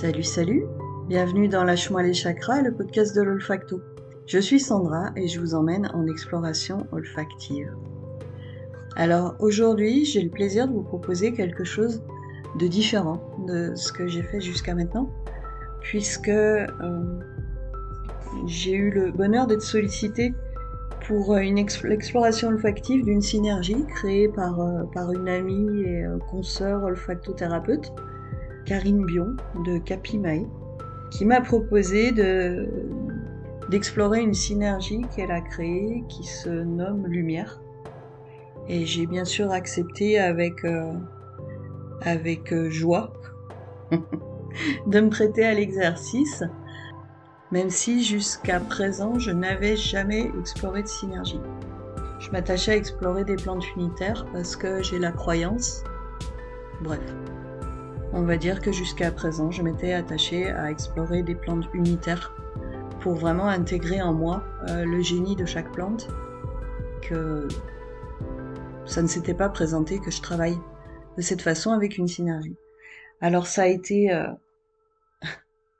Salut, salut! Bienvenue dans Lâche-moi les chakras, le podcast de l'olfacto. Je suis Sandra et je vous emmène en exploration olfactive. Alors aujourd'hui, j'ai le plaisir de vous proposer quelque chose de différent de ce que j'ai fait jusqu'à maintenant, puisque j'ai eu le bonheur d'être sollicitée pour l'exploration olfactive d'une synergie créée par une amie et consoeur olfactothérapeute, Karine Bio de Capimae, qui m'a proposé d'explorer une synergie qu'elle a créée qui se nomme Lumière. Et j'ai bien sûr accepté avec joie de me prêter à l'exercice, même si jusqu'à présent je n'avais jamais exploré de synergie. Je m'attachais à explorer des plantes unitaires parce que j'ai la croyance. Bref, on va dire que jusqu'à présent je m'étais attachée à explorer des plantes unitaires pour vraiment intégrer en moi le génie de chaque plante, que ça ne s'était pas présenté que je travaille de cette façon avec une synergie. Alors ça a été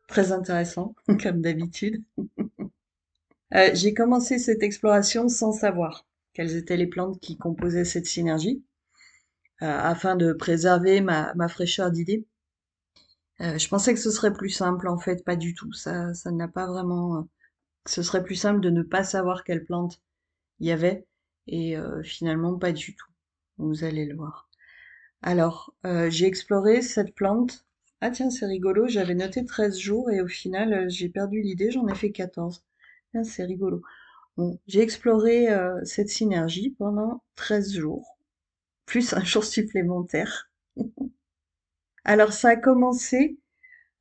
très intéressant, comme d'habitude. J'ai commencé cette exploration sans savoir quelles étaient les plantes qui composaient cette synergie, afin de préserver ma fraîcheur d'idées. Je pensais que ce serait plus simple, en fait, pas du tout. Ça n'a pas vraiment... Ce serait plus simple de ne pas savoir quelle plante il y avait, et finalement pas du tout. Vous allez le voir. Alors, j'ai exploré cette plante. Ah tiens, c'est rigolo, j'avais noté 13 jours et au final, j'ai perdu l'idée, j'en ai fait 14. Tiens, c'est rigolo. Bon, j'ai exploré cette synergie pendant 13 jours, plus un jour supplémentaire. Alors ça a commencé,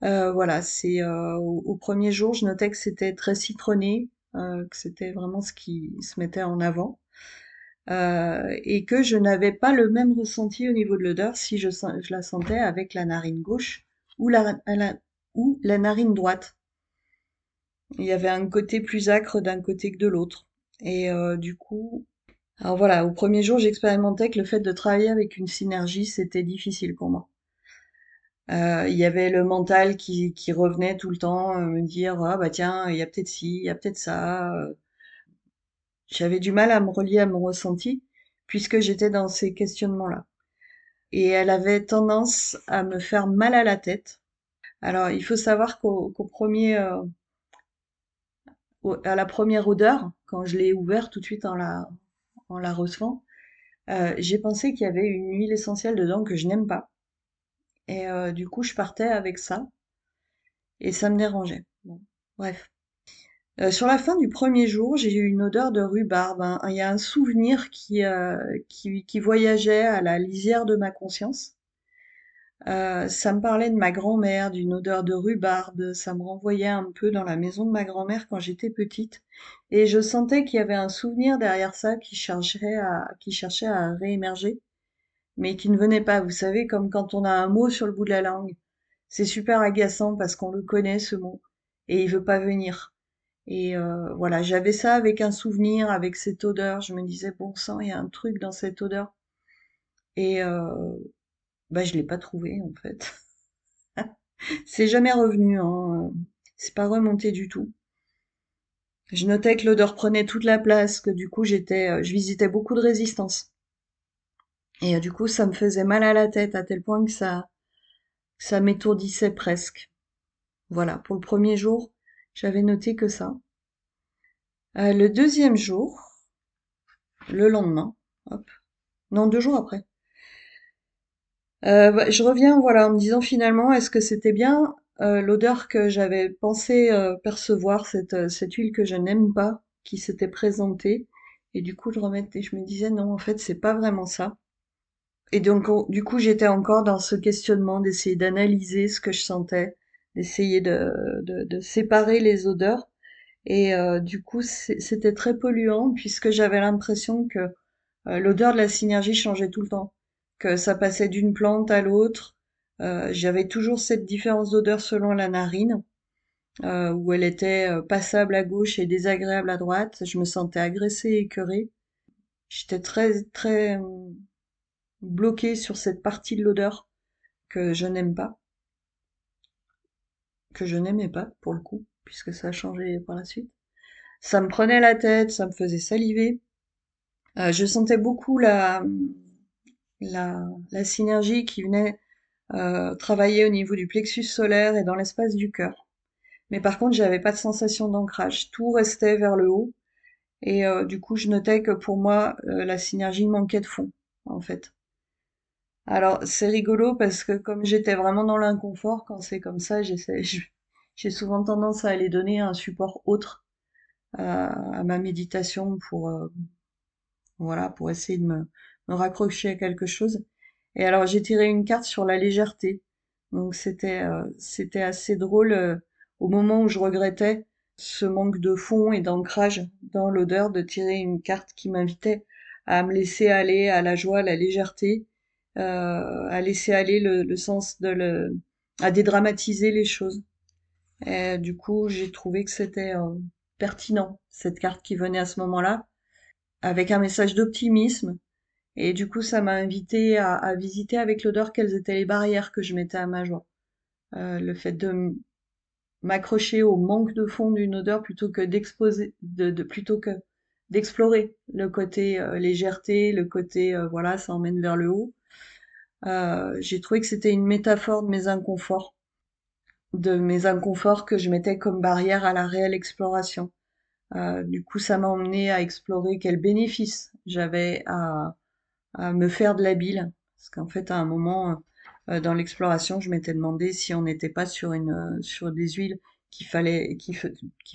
voilà, c'est au premier jour, je notais que c'était très citronné, que c'était vraiment ce qui se mettait en avant. Et que je n'avais pas le même ressenti au niveau de l'odeur si je la sentais avec la narine gauche ou la narine droite. Il y avait un côté plus âcre d'un côté que de l'autre. Et du coup, alors voilà, au premier jour, j'expérimentais que le fait de travailler avec une synergie, c'était difficile pour moi. Il y avait le mental qui revenait tout le temps, me dire « Ah bah tiens, il y a peut-être ci, il y a peut-être ça... » J'avais du mal à me relier à mon ressenti, puisque j'étais dans ces questionnements-là. Et elle avait tendance à me faire mal à la tête. Alors, il faut savoir qu'au premier, à la première odeur, quand je l'ai ouverte tout de suite en la recevant, j'ai pensé qu'il y avait une huile essentielle dedans que je n'aime pas. Et du coup, je partais avec ça, et ça me dérangeait. Bon, bref. Sur la fin du premier jour, j'ai eu une odeur de rhubarbe. Il y a un souvenir qui voyageait à la lisière de ma conscience. Ça me parlait de ma grand-mère, d'une odeur de rhubarbe. Ça me renvoyait un peu dans la maison de ma grand-mère quand j'étais petite. Et je sentais qu'il y avait un souvenir derrière ça qui cherchait à réémerger, mais qui ne venait pas. Vous savez, comme quand on a un mot sur le bout de la langue. C'est super agaçant parce qu'on le connaît, ce mot, et il veut pas venir. Et voilà, j'avais ça avec un souvenir, avec cette odeur. Je me disais, bon sang, il y a un truc dans cette odeur. Et je ne l'ai pas trouvé, en fait. C'est jamais revenu, hein. C'est pas remonté du tout. Je notais que l'odeur prenait toute la place, que du coup, je visitais beaucoup de résistance. Et du coup, ça me faisait mal à la tête, à tel point que ça m'étourdissait presque. Voilà, pour le premier jour, j'avais noté que ça. Le deuxième jour, le lendemain, 2 jours après, je reviens en me disant finalement, est-ce que c'était bien l'odeur que j'avais pensé percevoir, cette huile que je n'aime pas, qui s'était présentée. Et du coup, je me disais non, en fait, c'est pas vraiment ça. Et donc, du coup, j'étais encore dans ce questionnement d'essayer d'analyser ce que je sentais, d'essayer de séparer les odeurs, et du coup c'était très polluant, puisque j'avais l'impression que l'odeur de la synergie changeait tout le temps, que ça passait d'une plante à l'autre. J'avais toujours cette différence d'odeur selon la narine, où elle était passable à gauche et désagréable à droite. Je me sentais agressée et écœurée. J'étais très très bloquée sur cette partie de l'odeur que je n'aime pas. que je n'aimais pas, pour le coup, puisque ça a changé par la suite. Ça me prenait la tête, ça me faisait saliver. Je sentais beaucoup la synergie qui venait travailler au niveau du plexus solaire et dans l'espace du cœur. Mais par contre, j'avais pas de sensation d'ancrage. Tout restait vers le haut. Et du coup, je notais que pour moi, la synergie manquait de fond, en fait. Alors, c'est rigolo parce que comme j'étais vraiment dans l'inconfort, quand c'est comme ça, j'ai souvent tendance à aller donner un support autre à ma méditation pour voilà, pour essayer de me raccrocher à quelque chose. Et alors, j'ai tiré une carte sur la légèreté. Donc, c'était assez drôle au moment où je regrettais ce manque de fond et d'ancrage dans l'odeur, de tirer une carte qui m'invitait à me laisser aller à la joie, à la légèreté, à laisser aller le sens à dédramatiser les choses. Et du coup, j'ai trouvé que c'était pertinent, cette carte qui venait à ce moment-là, avec un message d'optimisme. Et du coup, ça m'a invité à visiter avec l'odeur quelles étaient les barrières que je mettais à ma joie. Le fait de m'accrocher au manque de fond d'une odeur plutôt que d'explorer le côté légèreté, le côté voilà, ça emmène vers le haut. J'ai trouvé que c'était une métaphore de mes inconforts que je mettais comme barrière à la réelle exploration. Du coup, ça m'a emmené à explorer quel bénéfice j'avais à me faire de la bile, parce qu'en fait, à un moment dans l'exploration, je m'étais demandé si on n'était pas sur des huiles qui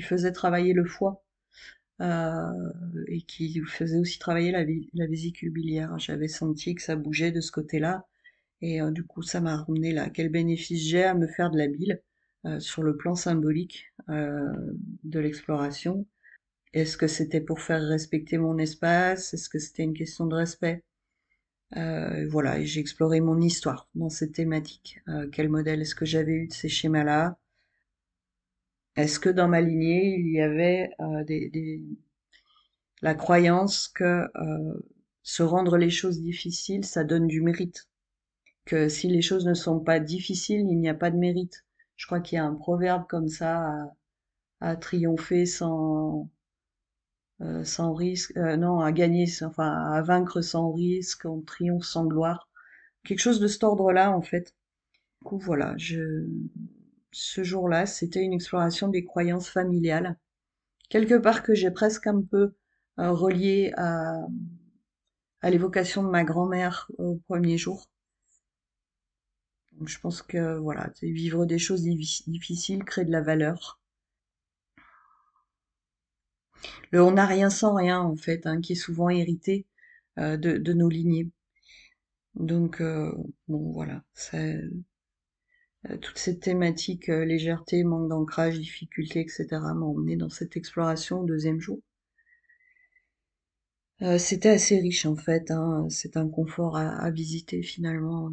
faisaient travailler le foie et qui faisaient aussi travailler la vésicule biliaire. J'avais senti que ça bougeait de ce côté-là, et du coup, ça m'a ramené là. Quel bénéfice j'ai à me faire de la bile sur le plan symbolique de l'exploration? Est-ce que c'était pour faire respecter mon espace? Est-ce que c'était une question de respect? Voilà, j'ai exploré mon histoire dans ces thématiques. Quel modèle est-ce que j'avais eu de ces schémas-là? Est-ce que dans ma lignée, il y avait la croyance que se rendre les choses difficiles, ça donne du mérite? Que si les choses ne sont pas difficiles, il n'y a pas de mérite. Je crois qu'il y a un proverbe comme ça, à triompher sans risque, non, à gagner, enfin, à vaincre sans risque, on triomphe sans gloire. Quelque chose de cet ordre-là, en fait. Du coup, voilà, ce jour-là, c'était une exploration des croyances familiales. Quelque part que j'ai presque un peu relié à l'évocation de ma grand-mère au premier jour. Donc, je pense que, voilà, vivre des choses difficiles crée de la valeur. Le on n'a rien sans rien, en fait, hein, qui est souvent hérité de nos lignées. Donc, bon, voilà. Toutes ces thématiques, légèreté, manque d'ancrage, difficulté, etc., m'ont emmené dans cette exploration au deuxième jour. C'était assez riche, en fait. Hein, c'est un confort à visiter, finalement,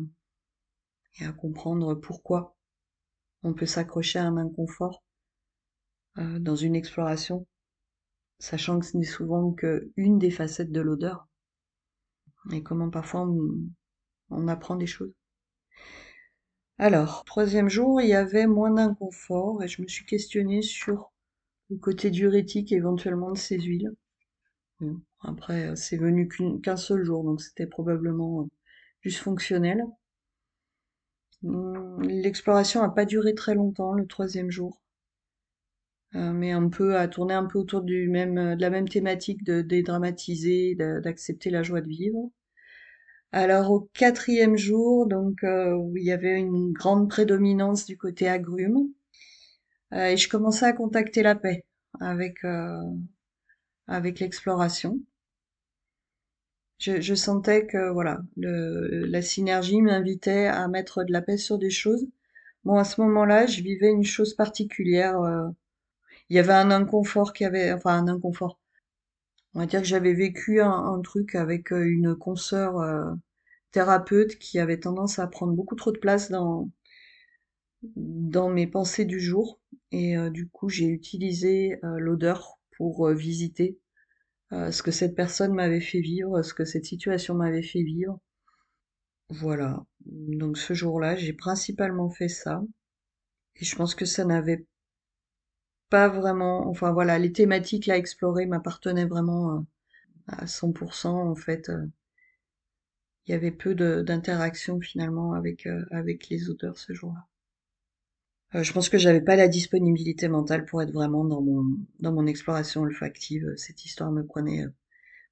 et à comprendre pourquoi on peut s'accrocher à un inconfort dans une exploration, sachant que ce n'est souvent qu'une des facettes de l'odeur, et comment parfois on apprend des choses. Alors, troisième jour, il y avait moins d'inconfort, et je me suis questionnée sur le côté diurétique éventuellement de ces huiles. Bon, après, c'est venu qu'un seul jour, donc c'était probablement juste fonctionnel. L'exploration n'a pas duré très longtemps, le troisième jour. Mais un peu à tourner un peu autour de la même thématique de dédramatiser, d'accepter la joie de vivre. Alors au quatrième jour, donc où il y avait une grande prédominance du côté agrumes, et je commençais à contacter la paix avec l'exploration. Je sentais que voilà, la synergie m'invitait à mettre de la paix sur des choses. Bon, à ce moment-là, je vivais une chose particulière. Il y avait un inconfort on va dire que j'avais vécu un truc avec une consoeur thérapeute qui avait tendance à prendre beaucoup trop de place dans mes pensées du jour. Et du coup, j'ai utilisé l'odeur pour visiter ce que cette personne m'avait fait vivre, ce que cette situation m'avait fait vivre. Voilà. Donc ce jour-là, j'ai principalement fait ça. Et je pense que ça n'avait pas vraiment... Enfin voilà, les thématiques à explorer m'appartenaient vraiment à 100% en fait. Il y avait peu d'interaction finalement avec les auteurs ce jour-là. Je pense que j'avais pas la disponibilité mentale pour être vraiment dans mon exploration olfactive. Cette histoire me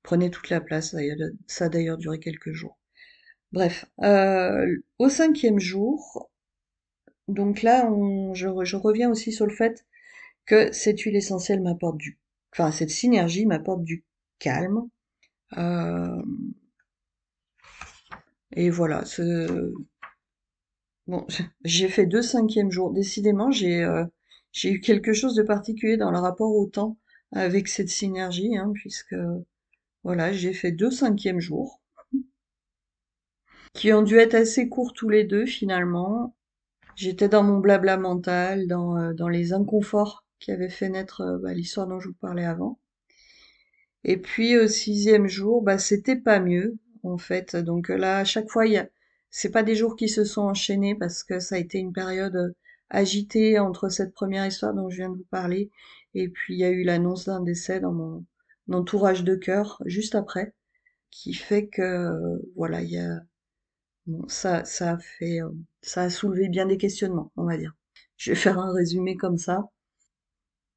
prenait toute la place. Ça a d'ailleurs duré quelques jours. Bref, au 5e jour, donc là je reviens aussi sur le fait que cette huile essentielle m'apporte cette synergie m'apporte du calme. Et voilà, bon, j'ai fait 2 5e jours. Décidément, j'ai eu quelque chose de particulier dans le rapport au temps avec cette synergie, hein, puisque voilà, j'ai fait 2 5e jours, qui ont dû être assez courts tous les deux finalement. J'étais dans mon blabla mental, dans les inconforts qui avaient fait naître l'histoire dont je vous parlais avant. Et puis au 6e jour, c'était pas mieux. En fait, donc là, à chaque fois, c'est pas des jours qui se sont enchaînés parce que ça a été une période agitée entre cette première histoire dont je viens de vous parler et puis il y a eu l'annonce d'un décès dans mon entourage de cœur juste après, qui fait que voilà, ça a soulevé bien des questionnements, on va dire. Je vais faire un résumé comme ça.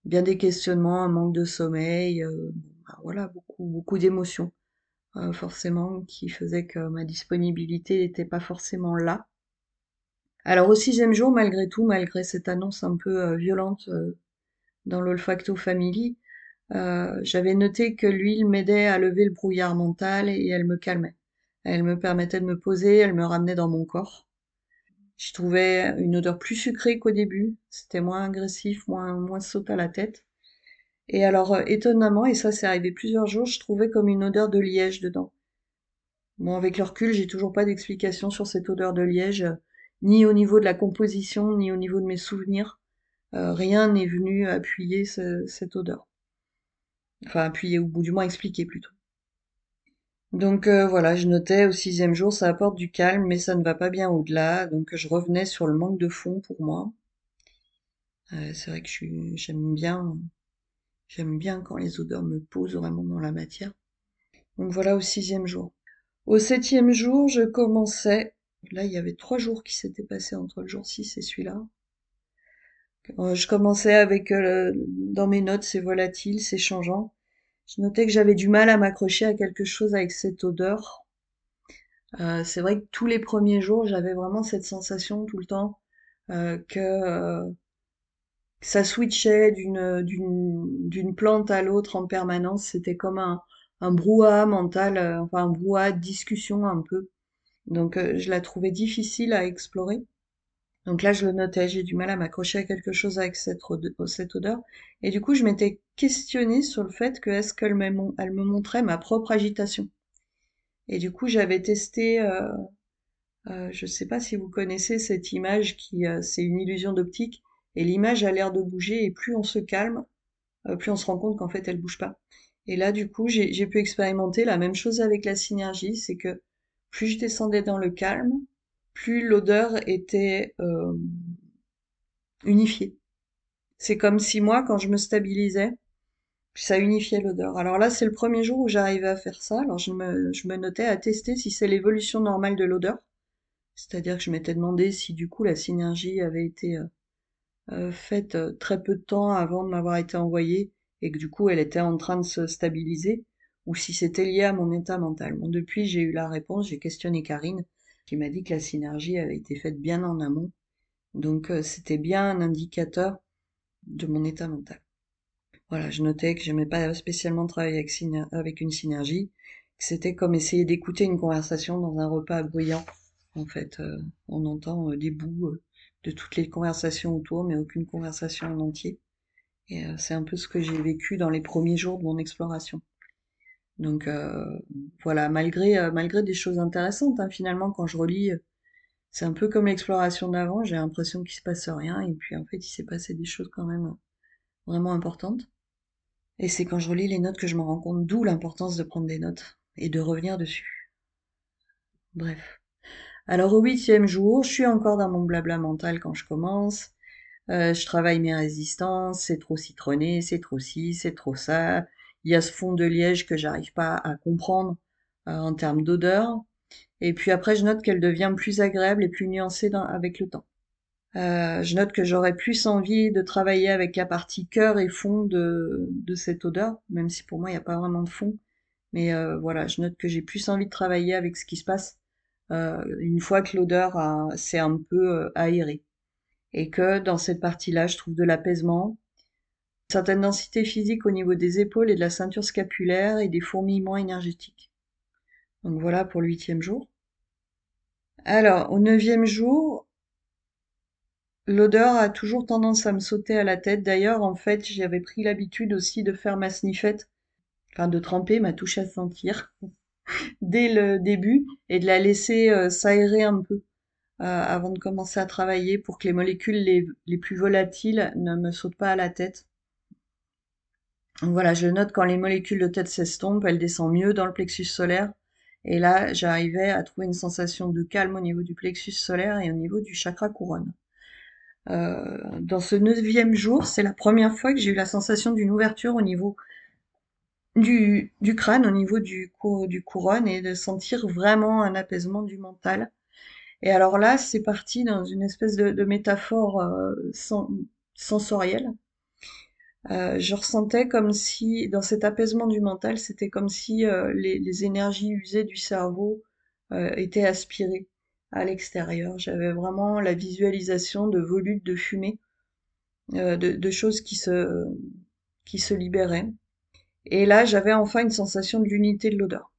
Bien des questionnements, un manque de sommeil, voilà, beaucoup d'émotions. Forcément, qui faisait que ma disponibilité n'était pas forcément là. Alors au 6e jour, malgré tout, malgré cette annonce un peu violente dans l'Olfacto Family, j'avais noté que l'huile m'aidait à lever le brouillard mental et elle me calmait. Elle me permettait de me poser, elle me ramenait dans mon corps. Je trouvais une odeur plus sucrée qu'au début, c'était moins agressif, moins saute à la tête. Et alors, étonnamment, et ça c'est arrivé plusieurs jours, je trouvais comme une odeur de liège dedans. Bon, avec le recul, j'ai toujours pas d'explication sur cette odeur de liège, ni au niveau de la composition, ni au niveau de mes souvenirs. Rien n'est venu appuyer cette odeur. Enfin, appuyer, ou du moins expliquer plutôt. Donc voilà, je notais au 6e jour, ça apporte du calme, mais ça ne va pas bien au-delà, donc je revenais sur le manque de fond pour moi. C'est vrai que j'aime bien quand les odeurs me posent vraiment dans la matière. Donc voilà au 6e jour. Au 7e jour, je commençais... Là, il y avait 3 jours qui s'étaient passés entre le jour 6 et celui-là. Je commençais avec... dans mes notes, c'est volatile, c'est changeant. Je notais que j'avais du mal à m'accrocher à quelque chose avec cette odeur. C'est vrai que tous les premiers jours, j'avais vraiment cette sensation tout le temps que... ça switchait d'une plante à l'autre en permanence, c'était comme un brouhaha mental, enfin un brouhaha de discussion un peu. Donc je la trouvais difficile à explorer. Donc là je le notais, j'ai du mal à m'accrocher à quelque chose avec cette odeur. Et du coup je m'étais questionnée sur le fait que est-ce qu'elle me montrait ma propre agitation. Et du coup j'avais testé, je sais pas si vous connaissez cette image qui c'est une illusion d'optique, et l'image a l'air de bouger, et plus on se calme, plus on se rend compte qu'en fait elle bouge pas. Et là du coup j'ai pu expérimenter la même chose avec la synergie, c'est que plus je descendais dans le calme, plus l'odeur était unifiée. C'est comme si moi, quand je me stabilisais, ça unifiait l'odeur. Alors là c'est le premier jour où j'arrivais à faire ça, alors je me notais à tester si c'est l'évolution normale de l'odeur, c'est-à-dire que je m'étais demandé si du coup la synergie avait été... faite très peu de temps avant de m'avoir été envoyée et que du coup elle était en train de se stabiliser ou si c'était lié à mon état mental. Bon, depuis j'ai eu la réponse, j'ai questionné Karine qui m'a dit que la synergie avait été faite bien en amont, donc c'était bien un indicateur de mon état mental. Voilà, je notais que j'aimais pas spécialement travailler avec une synergie, que c'était comme essayer d'écouter une conversation dans un repas bruyant. En fait, on entend des bouts de toutes les conversations autour, mais aucune conversation en entier. Et c'est un peu ce que j'ai vécu dans les premiers jours de mon exploration. Donc voilà, malgré des choses intéressantes, hein, finalement, quand je relis, c'est un peu comme l'exploration d'avant, j'ai l'impression qu'il se passe rien, et puis en fait, il s'est passé des choses quand même vraiment importantes. Et c'est quand je relis les notes que je me rends compte, d'où l'importance de prendre des notes, et de revenir dessus. Bref. Alors au 8e jour, je suis encore dans mon blabla mental quand je commence, je travaille mes résistances, c'est trop citronné, c'est trop ci, c'est trop ça. Il y a ce fond de liège que j'arrive pas à comprendre en termes d'odeur. Et puis après, je note qu'elle devient plus agréable et plus nuancée avec le temps. Je note que j'aurais plus envie de travailler avec la partie cœur et fond de cette odeur, même si pour moi, il n'y a pas vraiment de fond. Mais voilà, je note que j'ai plus envie de travailler avec ce qui se passe une fois que l'odeur s'est un peu aérée. Et que dans cette partie-là, je trouve de l'apaisement, une certaine densité physique au niveau des épaules et de la ceinture scapulaire et des fourmillements énergétiques. Donc voilà pour le 8e jour. Alors, au 9e jour, l'odeur a toujours tendance à me sauter à la tête. D'ailleurs, en fait, j'avais pris l'habitude aussi de faire ma sniffette, enfin de tremper ma touche à sentir dès le début et de la laisser s'aérer un peu avant de commencer à travailler pour que les molécules les plus volatiles ne me sautent pas à la tête. Donc voilà, je note quand les molécules de tête s'estompent, elles descendent mieux dans le plexus solaire. Et là, j'arrivais à trouver une sensation de calme au niveau du plexus solaire et au niveau du chakra couronne. Dans ce 9e jour, c'est la première fois que j'ai eu la sensation d'une ouverture au niveau du crâne, au niveau du couronne, et de sentir vraiment un apaisement du mental. Et alors là, c'est parti dans une espèce de métaphore sensorielle. Je ressentais comme si, dans cet apaisement du mental, c'était comme si les énergies usées du cerveau étaient aspirées à l'extérieur. J'avais vraiment la visualisation de volutes de fumée, de choses qui se libéraient. Et là, j'avais enfin une sensation de l'unité de l'odeur.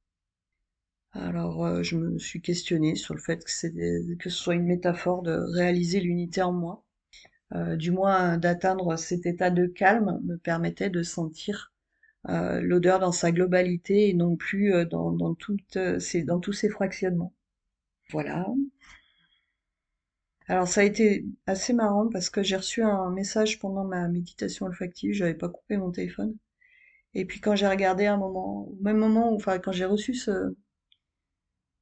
Alors, je me suis questionnée sur le fait que ce soit une métaphore de réaliser l'unité en moi. Du moins d'atteindre cet état de calme me permettait de sentir l'odeur dans sa globalité et non plus dans tous ses fractionnements. Voilà. Alors ça a été assez marrant parce que j'ai reçu un message pendant ma méditation olfactive, j'avais pas coupé mon téléphone. Et puis quand j'ai regardé quand j'ai reçu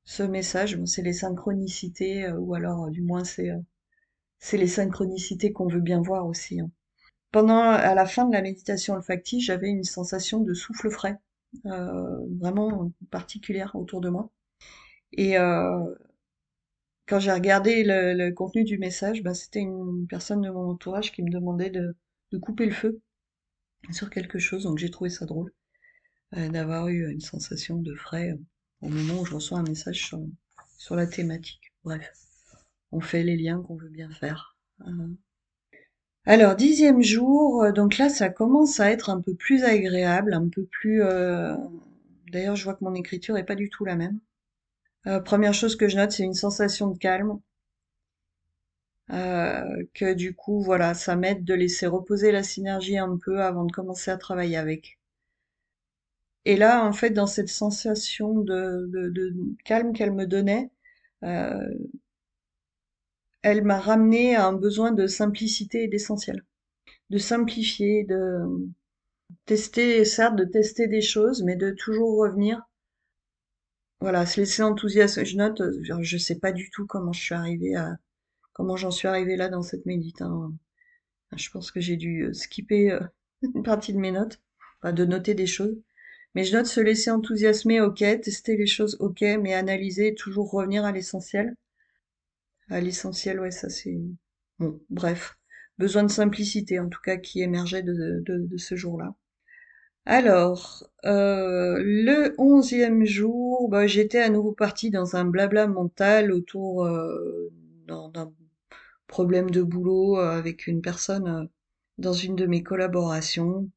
ce message, bon, c'est les synchronicités, ou alors du moins c'est les synchronicités qu'on veut bien voir aussi. À la fin de la méditation olfactive, j'avais une sensation de souffle frais, vraiment particulière autour de moi. Et quand j'ai regardé le contenu du message, ben, c'était une personne de mon entourage qui me demandait de couper le feu sur quelque chose, donc j'ai trouvé ça drôle d'avoir eu une sensation de frais au moment où je reçois un message sur la thématique. Bref. On fait les liens qu'on veut bien faire. Alors, 10e jour, donc là, ça commence à être un peu plus agréable, un peu plus... D'ailleurs, je vois que mon écriture n'est pas du tout la même. Première chose que je note, c'est une sensation de calme. Que du coup, voilà, ça m'aide de laisser reposer la synergie un peu avant de commencer à travailler avec. Et là, en fait, dans cette sensation de calme qu'elle me donnait... elle m'a ramené à un besoin de simplicité et d'essentiel. De simplifier, de tester, certes de tester des choses, mais de toujours revenir. Voilà, se laisser enthousiasme. Je note, je sais pas du tout comment j'en suis arrivée là dans cette médite. Hein. Je pense que j'ai dû skipper une partie de mes notes, enfin de noter des choses. Mais je note se laisser enthousiasmer, ok, tester les choses, ok, mais analyser, toujours revenir à l'essentiel. À l'essentiel, ouais, ça c'est... Bon, bref, besoin de simplicité, en tout cas, qui émergeait de ce jour-là. Alors, le 11e jour, bah, j'étais à nouveau partie dans un blabla mental autour d'un problème de boulot avec une personne dans une de mes collaborations.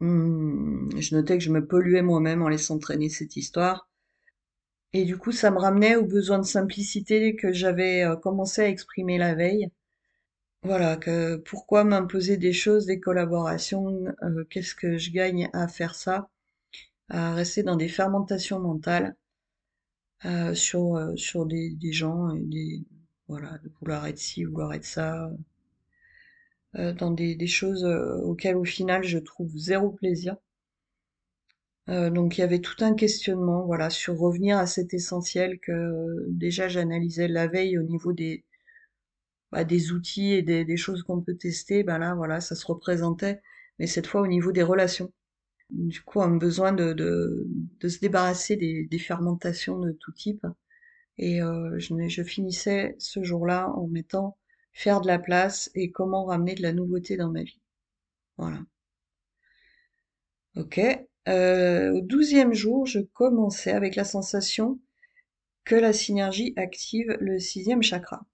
Je notais que je me polluais moi-même en laissant traîner cette histoire. Et du coup, ça me ramenait au besoin de simplicité que j'avais commencé à exprimer la veille. Voilà, que pourquoi m'imposer des choses, des collaborations, qu'est-ce que je gagne à faire ça, à rester dans des fermentations mentales sur des gens, voilà, de vouloir être ci, vouloir être ça, dans des choses auxquelles au final je trouve zéro plaisir. Donc il y avait tout un questionnement, voilà, sur revenir à cet essentiel que déjà j'analysais la veille au niveau des outils et des choses qu'on peut tester, là, voilà, ça se représentait, mais cette fois au niveau des relations. Du coup, un besoin de se débarrasser des fermentations de tout type. Et je finissais ce jour-là en mettant « Faire de la place et comment ramener de la nouveauté dans ma vie ». Voilà. Ok. Au 12e jour, je commençais avec la sensation que la synergie active le 6e chakra.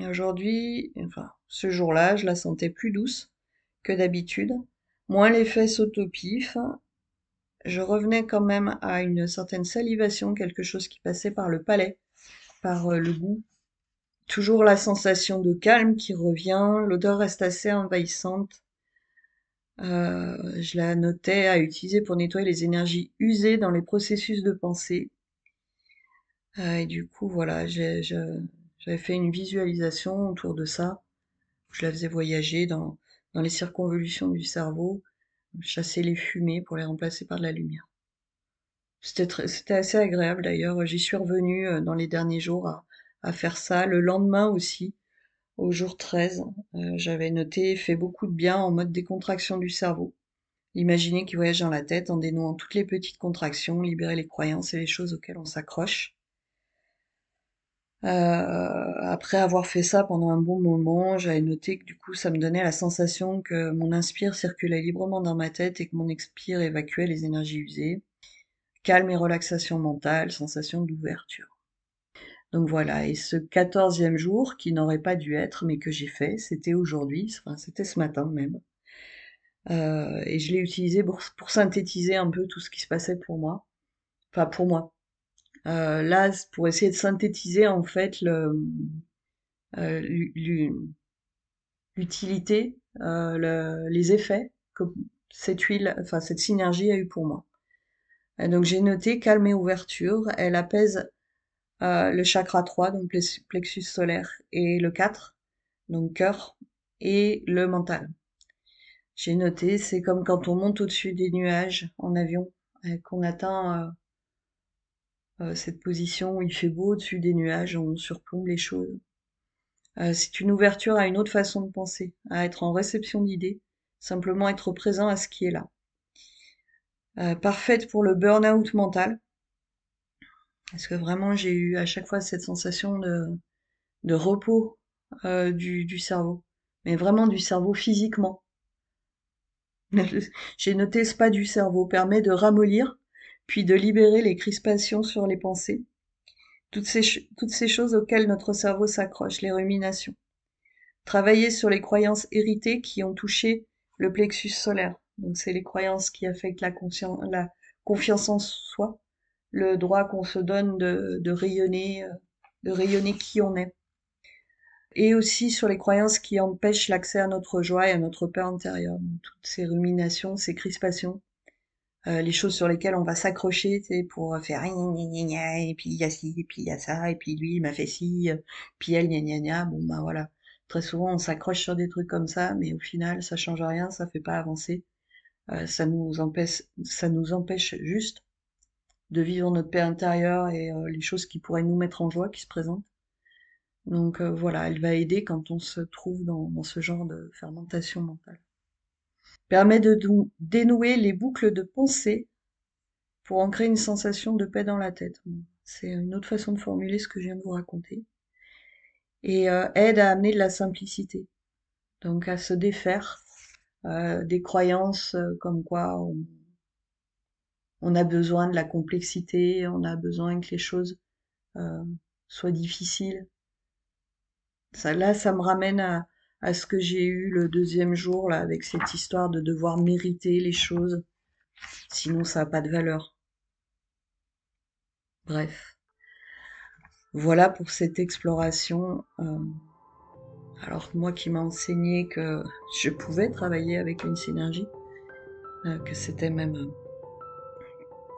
Aujourd'hui, enfin, ce jour-là, je la sentais plus douce que d'habitude, moins les fesses au topif. Je revenais quand même à une certaine salivation, quelque chose qui passait par le palais, par le goût. Toujours la sensation de calme qui revient, l'odeur reste assez envahissante. Je la notais à utiliser pour nettoyer les énergies usées dans les processus de pensée. Et du coup, voilà, j'avais fait une visualisation autour de ça. Je la faisais voyager dans les circonvolutions du cerveau, chasser les fumées pour les remplacer par de la lumière. C'était assez agréable d'ailleurs, j'y suis revenue dans les derniers jours à faire ça. Le lendemain aussi, au jour 13, j'avais noté « fait beaucoup de bien en mode décontraction du cerveau ». Imaginez qu'il voyage dans la tête en dénouant toutes les petites contractions, libérer les croyances et les choses auxquelles on s'accroche. Après avoir fait ça pendant un bon moment, j'avais noté que du coup ça me donnait la sensation que mon inspire circulait librement dans ma tête et que mon expire évacuait les énergies usées. Calme et relaxation mentale, sensation d'ouverture. Donc voilà, et ce 14e jour, qui n'aurait pas dû être, mais que j'ai fait, c'était aujourd'hui, enfin c'était ce matin même. Et je l'ai utilisé pour synthétiser un peu tout ce qui se passait pour moi. Enfin pour moi. Là, pour essayer de synthétiser en fait l'utilité, les effets que cette huile, enfin cette synergie a eu pour moi. Et donc j'ai noté calme et ouverture, elle apaise le chakra 3, donc plexus solaire, et le 4, donc cœur, et le mental. J'ai noté, c'est comme quand on monte au-dessus des nuages en avion, qu'on atteint... cette position où il fait beau au-dessus des nuages, on surplombe les choses. C'est une ouverture à une autre façon de penser, à être en réception d'idées, simplement être présent à ce qui est là. Parfaite pour le burn-out mental, parce que vraiment j'ai eu à chaque fois cette sensation de repos du cerveau, mais vraiment du cerveau physiquement. J'ai noté spa du cerveau, permet de ramollir, puis de libérer les crispations sur les pensées, toutes ces choses auxquelles notre cerveau s'accroche, les ruminations. Travailler sur les croyances héritées qui ont touché le plexus solaire, donc c'est les croyances qui affectent la confiance en soi, le droit qu'on se donne de rayonner qui on est, et aussi sur les croyances qui empêchent l'accès à notre joie et à notre paix intérieure, donc toutes ces ruminations, ces crispations. Les choses sur lesquelles on va s'accrocher, tu sais, pour faire et puis il y a ci, et puis il y a ça, et puis lui il m'a fait ci, puis elle gna gna gna, bon bah voilà. Très souvent on s'accroche sur des trucs comme ça, mais au final ça change rien, ça fait pas avancer, ça nous empêche juste de vivre notre paix intérieure et les choses qui pourraient nous mettre en joie, qui se présentent. Donc voilà, elle va aider quand on se trouve dans ce genre de fermentation mentale. Permet de dénouer les boucles de pensée pour en créer une sensation de paix dans la tête. C'est une autre façon de formuler ce que je viens de vous raconter. Et aide à amener de la simplicité, donc à se défaire des croyances comme quoi on a besoin de la complexité, on a besoin que les choses soient difficiles. Ça me ramène à ce que j'ai eu le 2e jour, là, avec cette histoire de devoir mériter les choses, sinon ça n'a pas de valeur. Bref. Voilà pour cette exploration. Alors moi qui m'a enseigné que je pouvais travailler avec une synergie, que c'était même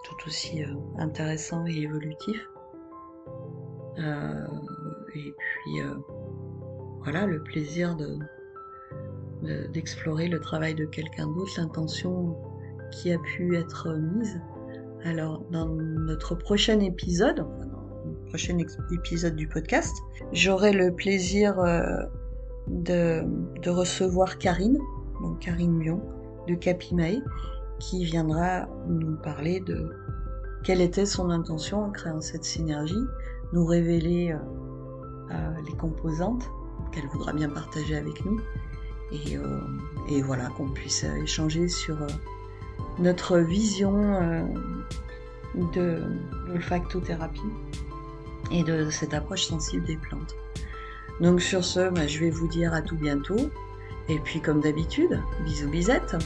tout aussi intéressant et évolutif. Et puis... voilà, le plaisir d'explorer le travail de quelqu'un d'autre, l'intention qui a pu être mise. Alors, dans notre prochain épisode du podcast, j'aurai le plaisir de recevoir Karine, donc Karine Bio, de Kapimae, qui viendra nous parler de quelle était son intention en créant cette synergie, nous révéler les composantes qu'elle voudra bien partager avec nous, et voilà, qu'on puisse échanger sur notre vision de l'olfactothérapie et de cette approche sensible des plantes. Donc sur ce, je vais vous dire à tout bientôt, et puis comme d'habitude, bisous bisettes.